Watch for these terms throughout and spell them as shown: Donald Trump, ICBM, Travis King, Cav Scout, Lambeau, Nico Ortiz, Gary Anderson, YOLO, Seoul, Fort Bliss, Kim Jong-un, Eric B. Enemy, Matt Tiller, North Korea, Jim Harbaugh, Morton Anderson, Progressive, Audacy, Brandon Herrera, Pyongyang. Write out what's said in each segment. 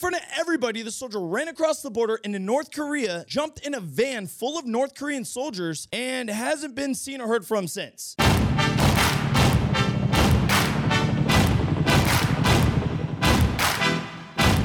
front of everybody, the soldier ran across the border into North Korea, jumped in a van full of North Korean soldiers, and hasn't been seen or heard from since.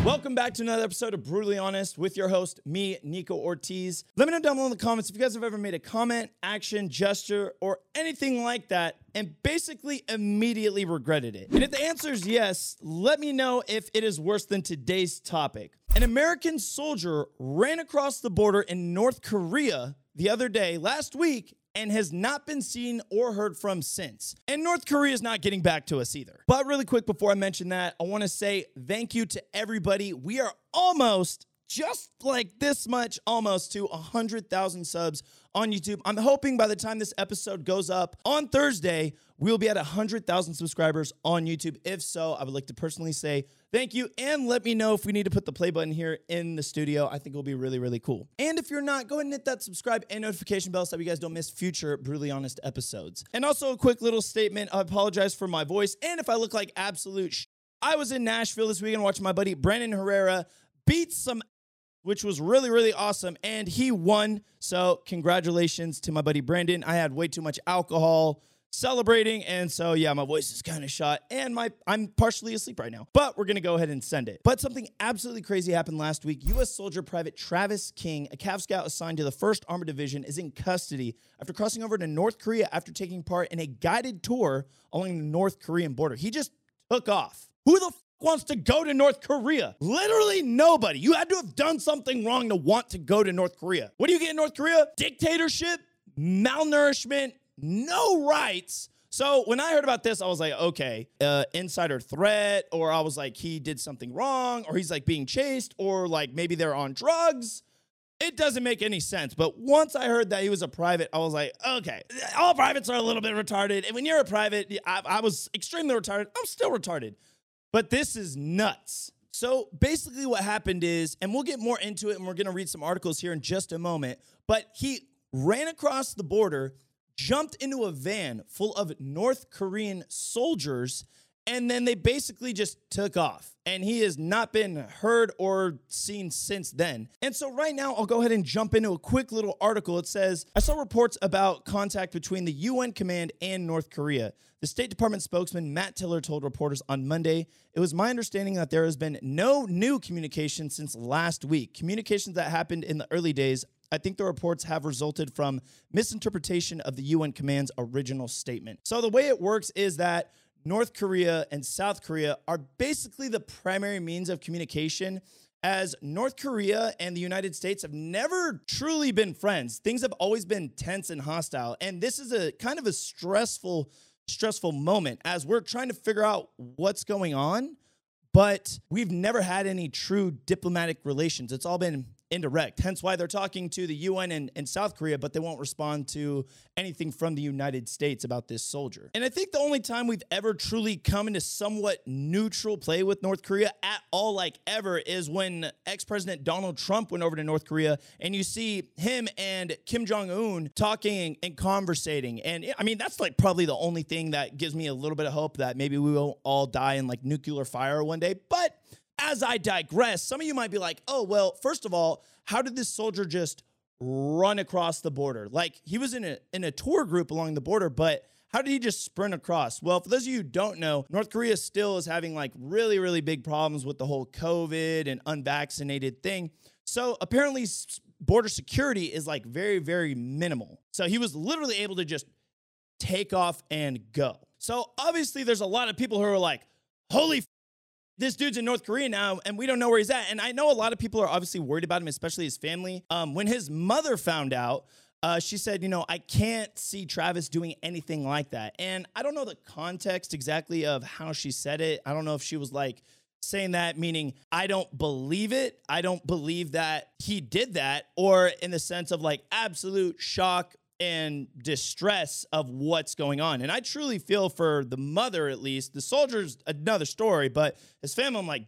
Welcome back to another episode of Brutally Honest with your host, me, Nico Ortiz. Let me know down below in the comments if you guys have ever made a comment, action, gesture, or anything like that, and basically immediately regretted it. And if the answer is yes, let me know if it is worse than today's topic. An American soldier ran across the border in North Korea the other day, last week, and has not been seen or heard from since. And North Korea is not getting back to us either. But really quick, before I mention that, I want to say thank you to everybody. We are almost, just like this much, almost to 100,000 subs on YouTube. I'm hoping by the time this episode goes up on Thursday, we'll be at 100,000 subscribers on YouTube. If so, I would like to personally say thank you, and let me know if we need to put the play button here in the studio. I think it'll be really, really cool. And if you're not, go ahead and hit that subscribe and notification bell so you guys don't miss future Brutally Honest episodes. And also a quick little statement. I apologize for my voice and if I look like absolute I was in Nashville this weekend watching my buddy Brandon Herrera beat some which was really, really awesome, and he won. So congratulations to my buddy Brandon. I had way too much alcohol celebrating, and so yeah, my voice is kind of shot, and I'm partially asleep right now, but we're gonna go ahead and send it. But something absolutely crazy happened last week. U.S. soldier Private Travis King, a Cav Scout assigned to the 1st Armored Division, is in custody after crossing over to North Korea after taking part in a guided tour along the North Korean border. He just took off. Who the wants to go to North Korea? Literally nobody. You had to have done something wrong to want to go to North Korea. What do you get in North Korea? Dictatorship, malnourishment, no rights. So when I heard about this, I was like, okay, insider threat, or I was like, he did something wrong, or he's like being chased, or like maybe they're on drugs. It doesn't make any sense. But once I heard that he was a private, I was like, okay, all privates are a little bit retarded. And when you're a private, I was extremely retarded. I'm still retarded. But this is nuts. So basically what happened is, and we'll get more into it, and we're going to read some articles here in just a moment, but he ran across the border, jumped into a van full of North Korean soldiers, and then they basically just took off. And he has not been heard or seen since then. And so right now, I'll go ahead and jump into a quick little article. It says, I saw reports about contact between the UN command and North Korea. The State Department spokesman Matt Tiller told reporters on Monday, it was my understanding that there has been no new communication since last week. Communications that happened in the early days, I think the reports have resulted from misinterpretation of the UN command's original statement. So the way it works is that North Korea and South Korea are basically the primary means of communication, as North Korea and the United States have never truly been friends. Things have always been tense and hostile. And this is a kind of a stressful moment as we're trying to figure out what's going on, but we've never had any true diplomatic relations. It's all been indirect, hence why they're talking to the UN and South Korea, but they won't respond to anything from the United States about this soldier. And I think the only time we've ever truly come into somewhat neutral play with North Korea at all, like ever, is when ex-president Donald Trump went over to North Korea, and you see him and Kim Jong-un talking and conversating. And I mean, that's like probably the only thing that gives me a little bit of hope that maybe we won't all die in like nuclear fire one day. But as I digress, some of you might be like, oh, well, first of all, how did this soldier just run across the border? Like, he was in a tour group along the border, but how did he just sprint across? Well, for those of you who don't know, North Korea still is having like really, really big problems with the whole COVID and unvaccinated thing. So apparently border security is like very, very minimal. So he was literally able to just take off and go. So obviously there's a lot of people who are like, holy this dude's in North Korea now, and we don't know where he's at. And I know a lot of people are obviously worried about him, especially his family. When his mother found out, she said, you know, I can't see Travis doing anything like that. And I don't know the context exactly of how she said it. I don't know if she was like saying that, meaning I don't believe it. I don't believe that he did that, or in the sense of like absolute shock and distress of what's going on. And I truly feel for the mother, at least. The soldier's another story, but his family, I'm like,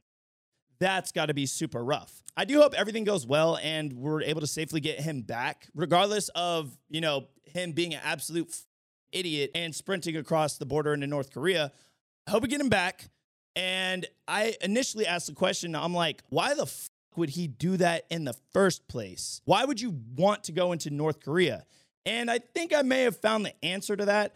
that's got to be super rough. I do hope everything goes well and we're able to safely get him back, regardless of, you know, him being an absolute idiot and sprinting across the border into North Korea. I hope we get him back. And I initially asked the question, I'm like, why the fuck would he do that in the first place? Why would you want to go into North Korea? And I think I may have found the answer to that.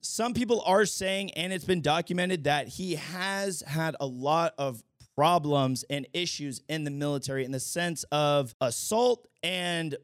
Some people are saying, and it's been documented, that he has had a lot of problems and issues in the military in the sense of assault and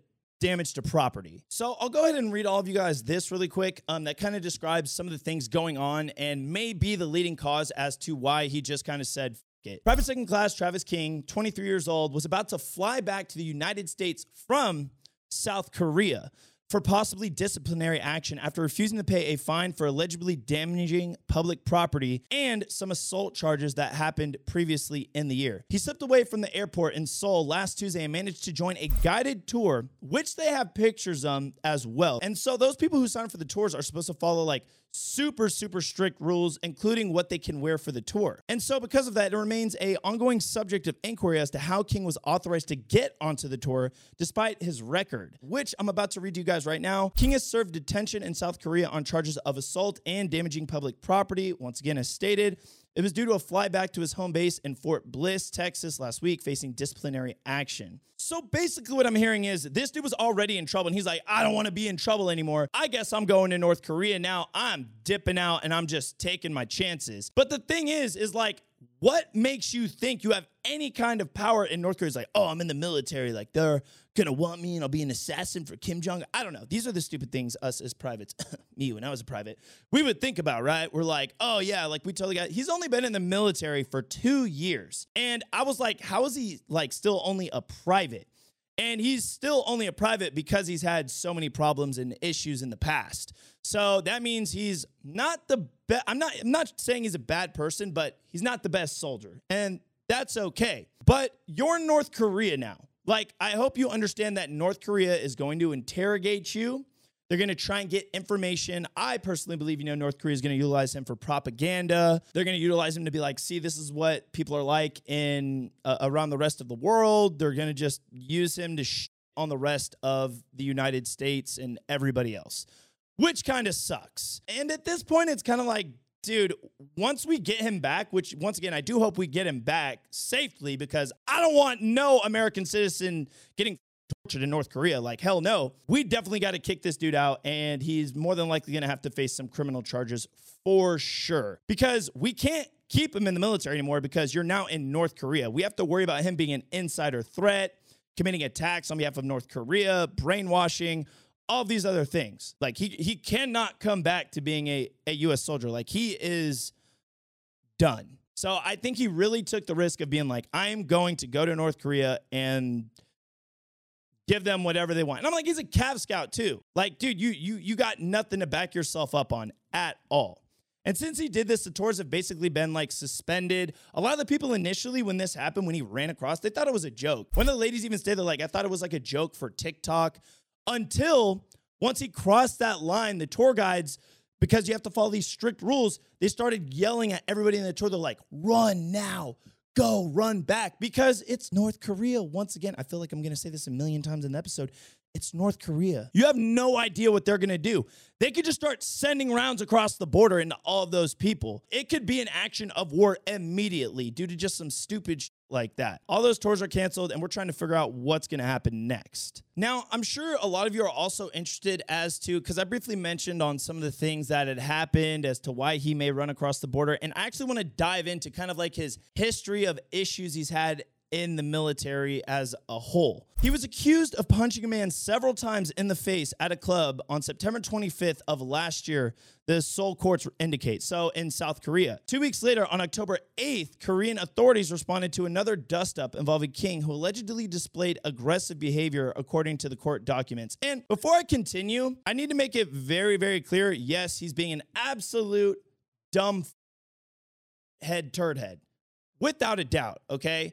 damage to property. So I'll go ahead and read all of you guys this really quick. That kind of describes some of the things going on and may be the leading cause as to why he just kind of said, fuck it. Private second class Travis King, 23 years old, was about to fly back to the United States from South Korea for possibly disciplinary action after refusing to pay a fine for allegedly damaging public property and some assault charges that happened previously in the year. He slipped away from the airport in Seoul last Tuesday and managed to join a guided tour, which they have pictures of as well. And so those people who sign up for the tours are supposed to follow like super strict rules, including what they can wear for the tour. And so because of that, it remains an ongoing subject of inquiry as to how King was authorized to get onto the tour despite his record, which I'm about to read you guys right now. King has served detention in South Korea on charges of assault and damaging public property. Once again, as stated, it was due to a flyback to his home base in Fort Bliss, Texas last week, facing disciplinary action. So basically what I'm hearing is this dude was already in trouble, and he's like, I don't want to be in trouble anymore. I guess I'm going to North Korea now. I'm dipping out, and I'm just taking my chances. But the thing is like, what makes you think you have any kind of power in North Korea? It's like, oh, I'm in the military. Like, they're going to want me, and I'll be an assassin for Kim Jong-un. I don't know. These are the stupid things us as privates, me when I was a private, we would think about, right? We're like, oh, yeah, like we tell the guy, he's only been in the military for 2 years. And I was like, how is he like still only a private? And he's still only a private because he's had so many problems and issues in the past. So that means he's not the best. I'm not saying he's a bad person, but he's not the best soldier. And that's okay. But you're in North Korea now. Like, I hope you understand that North Korea is going to interrogate you. They're going to try and get information. I personally believe, you know, North Korea is going to utilize him for propaganda. They're going to utilize him to be like, see, this is what people are like in around the rest of the world. They're going to just use him to shit on the rest of the United States and everybody else, which kind of sucks. And at this point, it's kind of like, dude, once we get him back, which once again, I do hope we get him back safely because I don't want no American citizen getting tortured in North Korea. Like, hell no. We definitely got to kick this dude out, and he's more than likely going to have to face some criminal charges for sure because we can't keep him in the military anymore because you're now in North Korea. We have to worry about him being an insider threat, committing attacks on behalf of North Korea, brainwashing, all these other things. Like, he cannot come back to being a U.S. soldier. Like, he is done. So I think he really took the risk of being like, I am going to go to North Korea and give them whatever they want. And I'm like, he's a Cav Scout too. Like, dude, you got nothing to back yourself up on at all. And since he did this, the tours have basically been like suspended. A lot of the people initially, when this happened, when he ran across, they thought it was a joke. One of the ladies even said, they're like, I thought it was like a joke for TikTok. Until once he crossed that line, the tour guides, because you have to follow these strict rules, they started yelling at everybody in the tour. They're like, run now. Go run back because it's North Korea. Once again, I feel like I'm going to say this a million times in the episode. It's North Korea. You have no idea what they're going to do. They could just start sending rounds across the border into all of those people. It could be an action of war immediately due to just some stupid shit like that. All those tours are canceled, and we're trying to figure out what's going to happen next. Now, I'm sure a lot of you are also interested as to, because I briefly mentioned on some of the things that had happened as to why he may run across the border. And I actually want to dive into kind of like his history of issues he's had in the military as a whole. He was accused of punching a man several times in the face at a club on September 25th of last year, the Seoul courts indicate, so in South Korea. 2 weeks later, on October 8th, Korean authorities responded to another dust-up involving King, who allegedly displayed aggressive behavior, according to the court documents. And before I continue, I need to make it very, very clear, yes, he's being an absolute dumb head turd head, without a doubt, okay?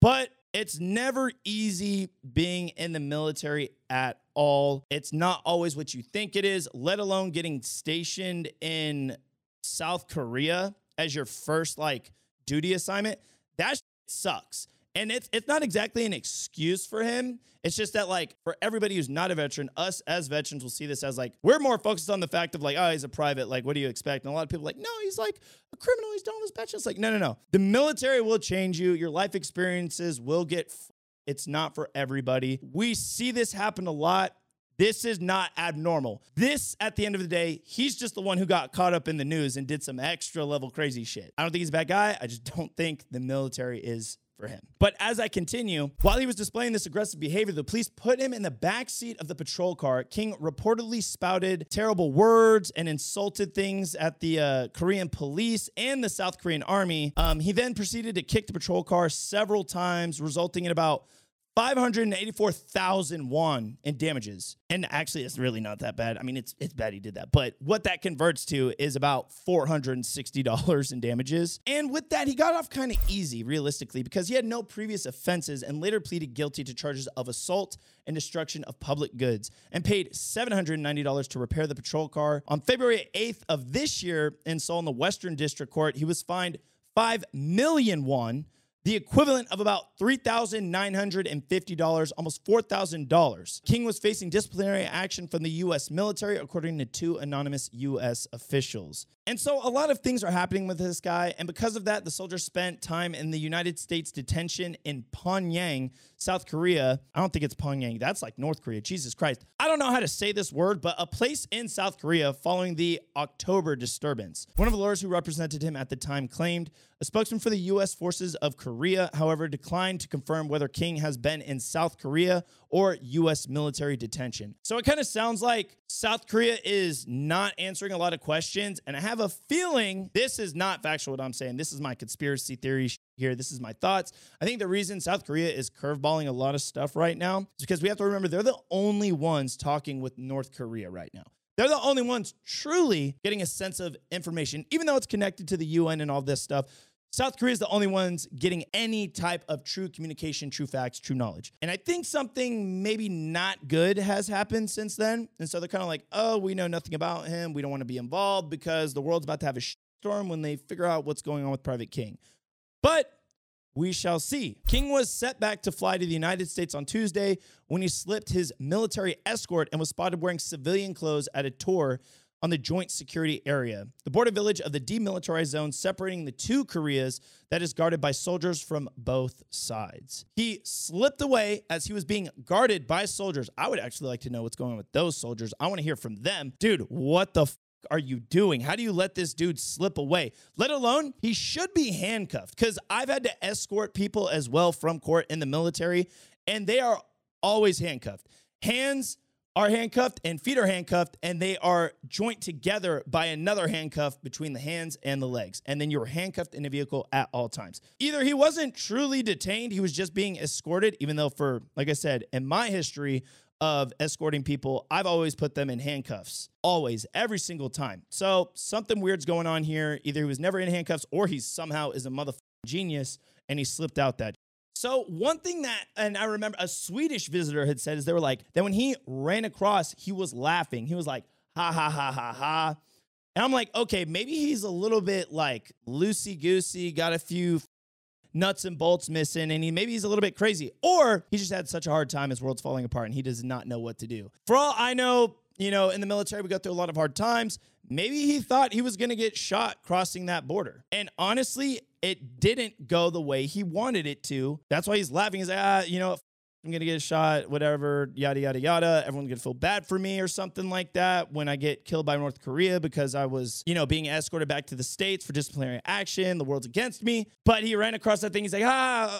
But it's never easy being in the military at all. It's not always what you think it is, let alone getting stationed in South Korea as your first, like, duty assignment. That sucks. And it's not exactly an excuse for him. It's just that, like, for everybody who's not a veteran, us as veterans will see this as, like, we're more focused on the fact of, like, oh, he's a private. Like, what do you expect? And a lot of people are like, no, he's, like, a criminal. He's done all this bad shit. It's like, no, no, no. The military will change you. Your life experiences will get... It's not for everybody. We see this happen a lot. This is not abnormal. This, at the end of the day, he's just the one who got caught up in the news and did some extra level crazy shit. I don't think he's a bad guy. I just don't think the military is for him. But as I continue, while he was displaying this aggressive behavior, the police put him in the backseat of the patrol car. King reportedly spouted terrible words and insulted things at the Korean police and the South Korean army. He then proceeded to kick the patrol car several times, resulting in about 584,000 won in damages. And actually, it's really not that bad. I mean, it's bad he did that. But what that converts to is about $460 in damages. And with that, he got off kind of easy, realistically, because he had no previous offenses and later pleaded guilty to charges of assault and destruction of public goods and paid $790 to repair the patrol car. On February 8th of this year in Seoul, in the Western District Court, he was fined 5 million won, the equivalent of about $3,950, almost $4,000. King was facing disciplinary action from the U.S. military, according to two anonymous U.S. officials. And so a lot of things are happening with this guy. And because of that, the soldier spent time in the United States detention in Pyongyang, South Korea. I don't think it's Pyongyang. That's like North Korea. Jesus Christ. I don't know how to say this word, but a place in South Korea following the October disturbance. One of the lawyers who represented him at the time claimed a spokesman for the U.S. forces of Korea, however, declined to confirm whether King has been in South Korea or U.S. military detention. So it kind of sounds like South Korea is not answering a lot of questions. And I have a feeling this is not factual what I'm saying. This is my conspiracy theory here. This is my thoughts. I think the reason South Korea is curveballing a lot of stuff right now is because we have to remember they're the only ones talking with North Korea right now. They're the only ones truly getting a sense of information, even though it's connected to the UN and all this stuff. South Korea is the only ones getting any type of true communication, true facts, true knowledge. And I think something maybe not good has happened since then. And so they're kind of like, oh, we know nothing about him. We don't want to be involved because the world's about to have a shitstorm when they figure out what's going on with Private King. But we shall see. King was set back to fly to the United States on Tuesday when he slipped his military escort and was spotted wearing civilian clothes at a tour on the joint security area, the border village of the demilitarized zone separating the two Koreas that is guarded by soldiers from both sides. He slipped away as he was being guarded by soldiers. I would actually like to know what's going on with those soldiers. I want to hear from them. Dude, what the are you doing? How do you let this dude slip away? Let alone, he should be handcuffed, because I've had to escort people as well from court in the military, and they are always handcuffed. Hands are handcuffed and feet are handcuffed, and they are joined together by another handcuff between the hands and the legs. And then you're handcuffed in a vehicle at all times. Either he wasn't truly detained, he was just being escorted, even though for, like I said, in my history of escorting people, I've always put them in handcuffs. Always, every single time. So something weird's going on here. Either he was never in handcuffs or he somehow is a motherfucking genius and he slipped out that. So one thing that, and I remember a Swedish visitor had said, is they were like, that when he ran across, he was laughing. He was like, ha, ha, ha, ha, ha. And I'm like, okay, maybe he's a little bit like loosey-goosey, got a few nuts and bolts missing, and maybe he's a little bit crazy. Or he just had such a hard time, his world's falling apart, and he does not know what to do. For all I know, you know, in the military, we go through a lot of hard times. Maybe he thought he was going to get shot crossing that border. And honestly, it didn't go the way he wanted it to. That's why he's laughing. He's like, you know, I'm going to get a shot, whatever, yada, yada, yada. Everyone's going to feel bad for me or something like that when I get killed by North Korea because I was, you know, being escorted back to the States for disciplinary action. The world's against me. But he ran across that thing. He's like,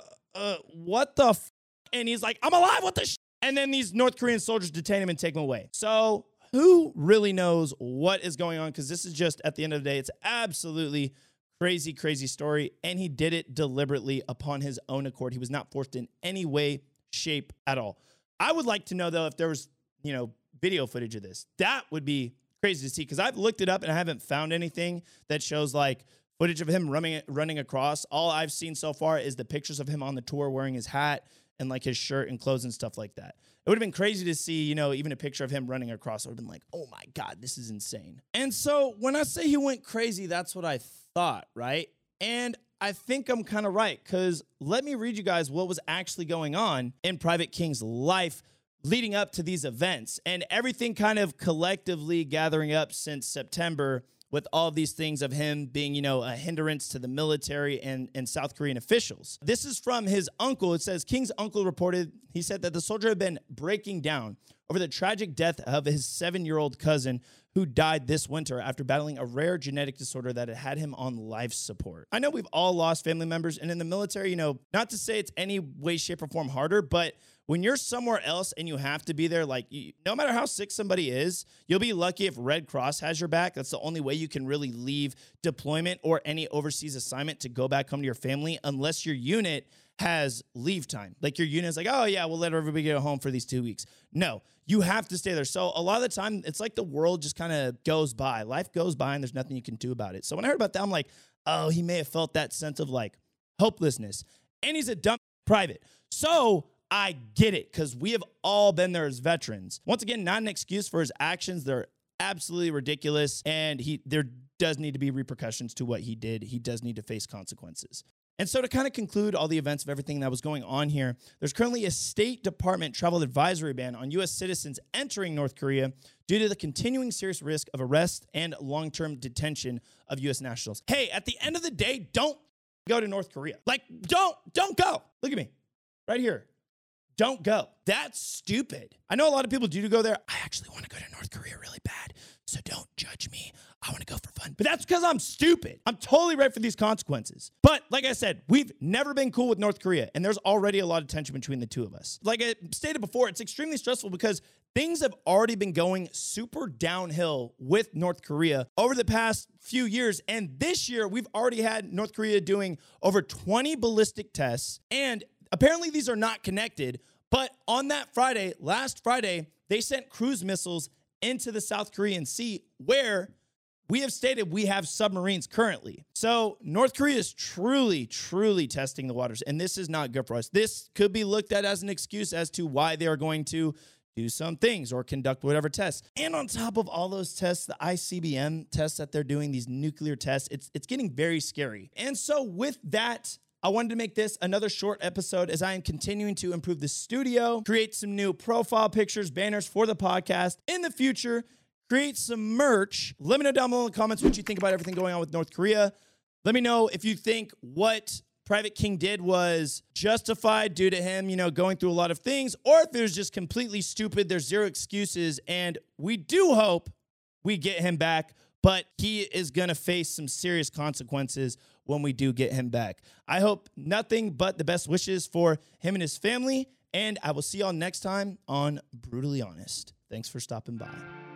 what the f-? And he's like, I'm alive. What the sh-? And then these North Korean soldiers detain him and take him away. So who really knows what is going on? Because this is just, at the end of the day, it's absolutely crazy, crazy story. And he did it deliberately upon his own accord. He was not forced in any way, shape at all. I would like to know, though, if there was, you know, video footage of this. That would be crazy to see, because I've looked it up and I haven't found anything that shows, like, footage of him running across. All I've seen so far is the pictures of him on the tour wearing his hat and, like, his shirt and clothes and stuff like that. It would have been crazy to see, you know, even a picture of him running across. I would have been like, oh my God, this is insane. And so when I say he went crazy, that's what I thought, right? And I think I'm kind of right, because let me read you guys what was actually going on in Private King's life leading up to these events and everything kind of collectively gathering up since September with all these things of him being, you know, a hindrance to the military and South Korean officials. This is from his uncle. It says, King's uncle reported, he said that the soldier had been breaking down over the tragic death of his 7-year-old cousin who died this winter after battling a rare genetic disorder that had him on life support. I know we've all lost family members, and in the military, you know, not to say it's any way, shape, or form harder, but when you're somewhere else and you have to be there, like, no matter how sick somebody is, you'll be lucky if Red Cross has your back. That's the only way you can really leave deployment or any overseas assignment to go back home to your family, unless your unit has leave time. Like, your unit's like, oh yeah, we'll let everybody go home for these 2 weeks. No, you have to stay there. So a lot of the time, it's like the world just kind of goes by. Life goes by and there's nothing you can do about it. So when I heard about that, I'm like, oh, he may have felt that sense of like hopelessness. And he's a dumb private. So I get it, because we have all been there as veterans. Once again, not an excuse for his actions. They're absolutely ridiculous. And there does need to be repercussions to what he did. He does need to face consequences. And so to kind of conclude all the events of everything that was going on here, there's currently a State Department travel advisory ban on U.S. citizens entering North Korea due to the continuing serious risk of arrest and long-term detention of U.S. nationals. Hey, at the end of the day, don't go to North Korea. Like, don't go. Look at me right here. Don't go. That's stupid. I know a lot of people do go there. I actually want to go to North Korea really bad, so don't judge me. I want to go for fun. But that's because I'm stupid. I'm totally right for these consequences. But like I said, we've never been cool with North Korea, and there's already a lot of tension between the two of us. Like I stated before, it's extremely stressful because things have already been going super downhill with North Korea over the past few years. And this year, we've already had North Korea doing over 20 ballistic tests. And apparently, these are not connected. But on that Friday, last Friday, they sent cruise missiles into the South Korean Sea, where we have stated we have submarines currently. So North Korea is truly, truly testing the waters, and this is not good for us. This could be looked at as an excuse as to why they are going to do some things or conduct whatever tests. And on top of all those tests, the ICBM tests that they're doing, these nuclear tests, it's getting very scary. And so with that, I wanted to make this another short episode, as I am continuing to improve the studio, create some new profile pictures, banners for the podcast in the future, create some merch. Let me know down below in the comments what you think about everything going on with North Korea. Let me know if you think what Private King did was justified due to him, you know, going through a lot of things, or if it was just completely stupid. There's zero excuses, and we do hope we get him back, but he is going to face some serious consequences when we do get him back. I hope nothing but the best wishes for him and his family, and I will see y'all next time on Brutally Honest. Thanks for stopping by.